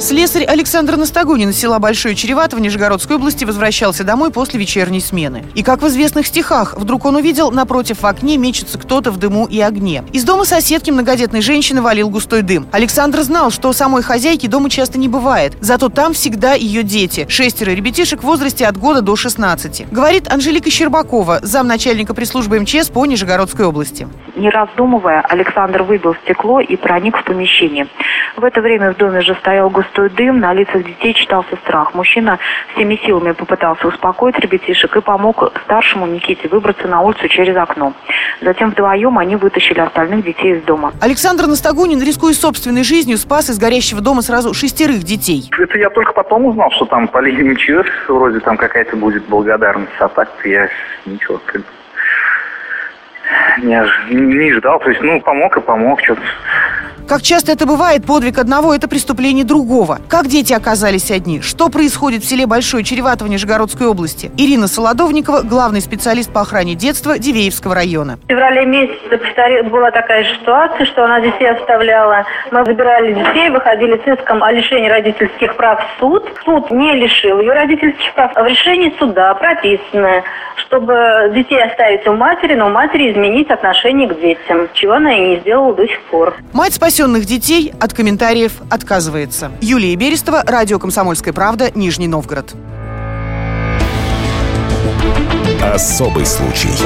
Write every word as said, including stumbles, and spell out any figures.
Слесарь Александр Настагунин из села Большое Череватово в Нижегородской области возвращался домой после вечерней смены. И, как в известных стихах, вдруг он увидел, напротив в окне мечется кто-то в дыму и огне. Из дома соседки многодетной женщины валил густой дым. Александр знал, что самой хозяйки дома часто не бывает, зато там всегда ее дети, шестеро ребятишек в возрасте от года до шестнадцати. Говорит Анжелика Щербакова, замначальника пресс-службы эм че эс по Нижегородской области. Не раздумывая, Александр выбил стекло и проник в помещение. В это время в доме уже стоял густой дым, на лицах детей читался страх. Мужчина всеми силами попытался успокоить ребятишек и помог старшему Никите выбраться на улицу через окно. Затем вдвоем они вытащили остальных детей из дома. Александр Настагунин, рискуя собственной жизнью, спас из горящего дома сразу шестерых детей. Это я только потом узнал, что там по линии эм че эс вроде там какая-то будет благодарность, а так-то я ничего как не, не ждал. То есть, ну, помог и помог что-то. Как часто это бывает, подвиг одного – это преступление другого. Как дети оказались одни? Что происходит в селе Большое Череватово Нижегородской области? Ирина Солодовникова, главный специалист по охране детства Дивеевского района. В феврале месяце была такая же ситуация, что она детей оставляла. Мы забирали детей, выходили с иском о лишении родительских прав в суд. Суд не лишил ее родительских прав. В решении суда прописано, чтобы детей оставить у матери, но у матери изменить отношение к детям, чего она и не сделала до сих пор. Мать спасибо. Спасенных детей от комментариев отказывается. Юлия Берестова, радио «Комсомольская правда», Нижний Новгород. Особый случай.